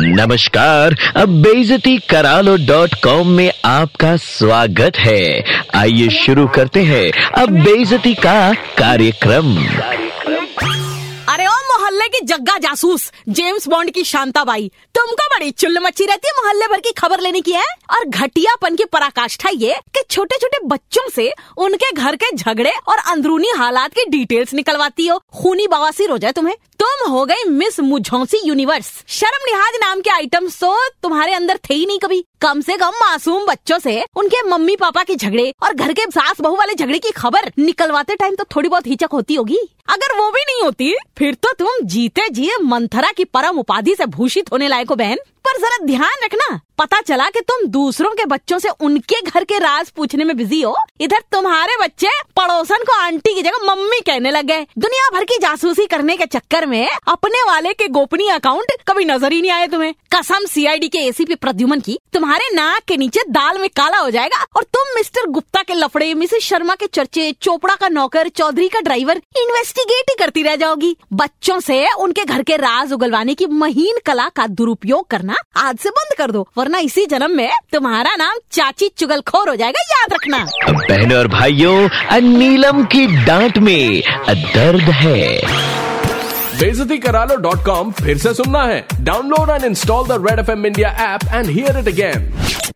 नमस्कार, अब bezatikaralo.com में आपका स्वागत है। आइए शुरू करते हैं अब बेइज्जती का कार्यक्रम। अरे ओ मोहल्ले की जग्गा जासूस जेम्स बॉन्ड की शांताबाई, तुमको बड़ी चुल्ल मची रहती है मोहल्ले भर की खबर लेने की है। और घटियापन की पराकाष्ठा ये कि छोटे छोटे बच्चों से उनके घर के झगड़े और अंदरूनी हालात की डिटेल्स निकलवाती हो। खूनी बवासीर हो जाए तुम्हें, तुम हो गई मिस मुझोसी यूनिवर्स। शर्म लिहाज नाम के आइटम सो तुम्हारे अंदर थे ही नहीं कभी। कम से कम मासूम बच्चों से उनके मम्मी पापा के झगड़े और घर के सास बहू वाले झगड़े की खबर निकलवाते टाइम तो थोड़ी बहुत हिचक होती होगी। अगर वो भी नहीं होती फिर तो तुम जीते जी मंथरा की परम उपाधि से भूषित होने लायक हो बहन। पर जरा ध्यान रखना, पता चला कि तुम दूसरों के बच्चों से उनके घर के राज पूछने में बिजी हो, इधर तुम्हारे बच्चे पड़ोसन को आंटी की जगह मम्मी कहने लग गए। दुनिया भर की जासूसी करने के चक्कर में अपने वाले के गोपनीय अकाउंट कभी नजर ही नहीं आए तुम्हें। कसम सीआईडी के एसीपी सी प्रद्युमन की, तुम्हारे नाक के नीचे दाल में काला हो जाएगा और तुम मिस्टर गुप्ता के लफड़े, मिसर शर्मा के चर्चे, चोपड़ा का नौकर, चौधरी का ड्राइवर इन्वेस्टिगेट ही करती रह जाओगी। बच्चों से उनके घर के राज उगलवाने की महीन कला का दुरुपयोग करना आज से बंद कर दो, वरना इसी जन्म में तुम्हारा नाम चाची चुगलखोर हो जाएगा, याद रखना। बहनों और भाइयों, नीलम की डांट में दर्द है। bezatikaralo.com फिर से सुनना है। Download and install the red FM India app and hear it again.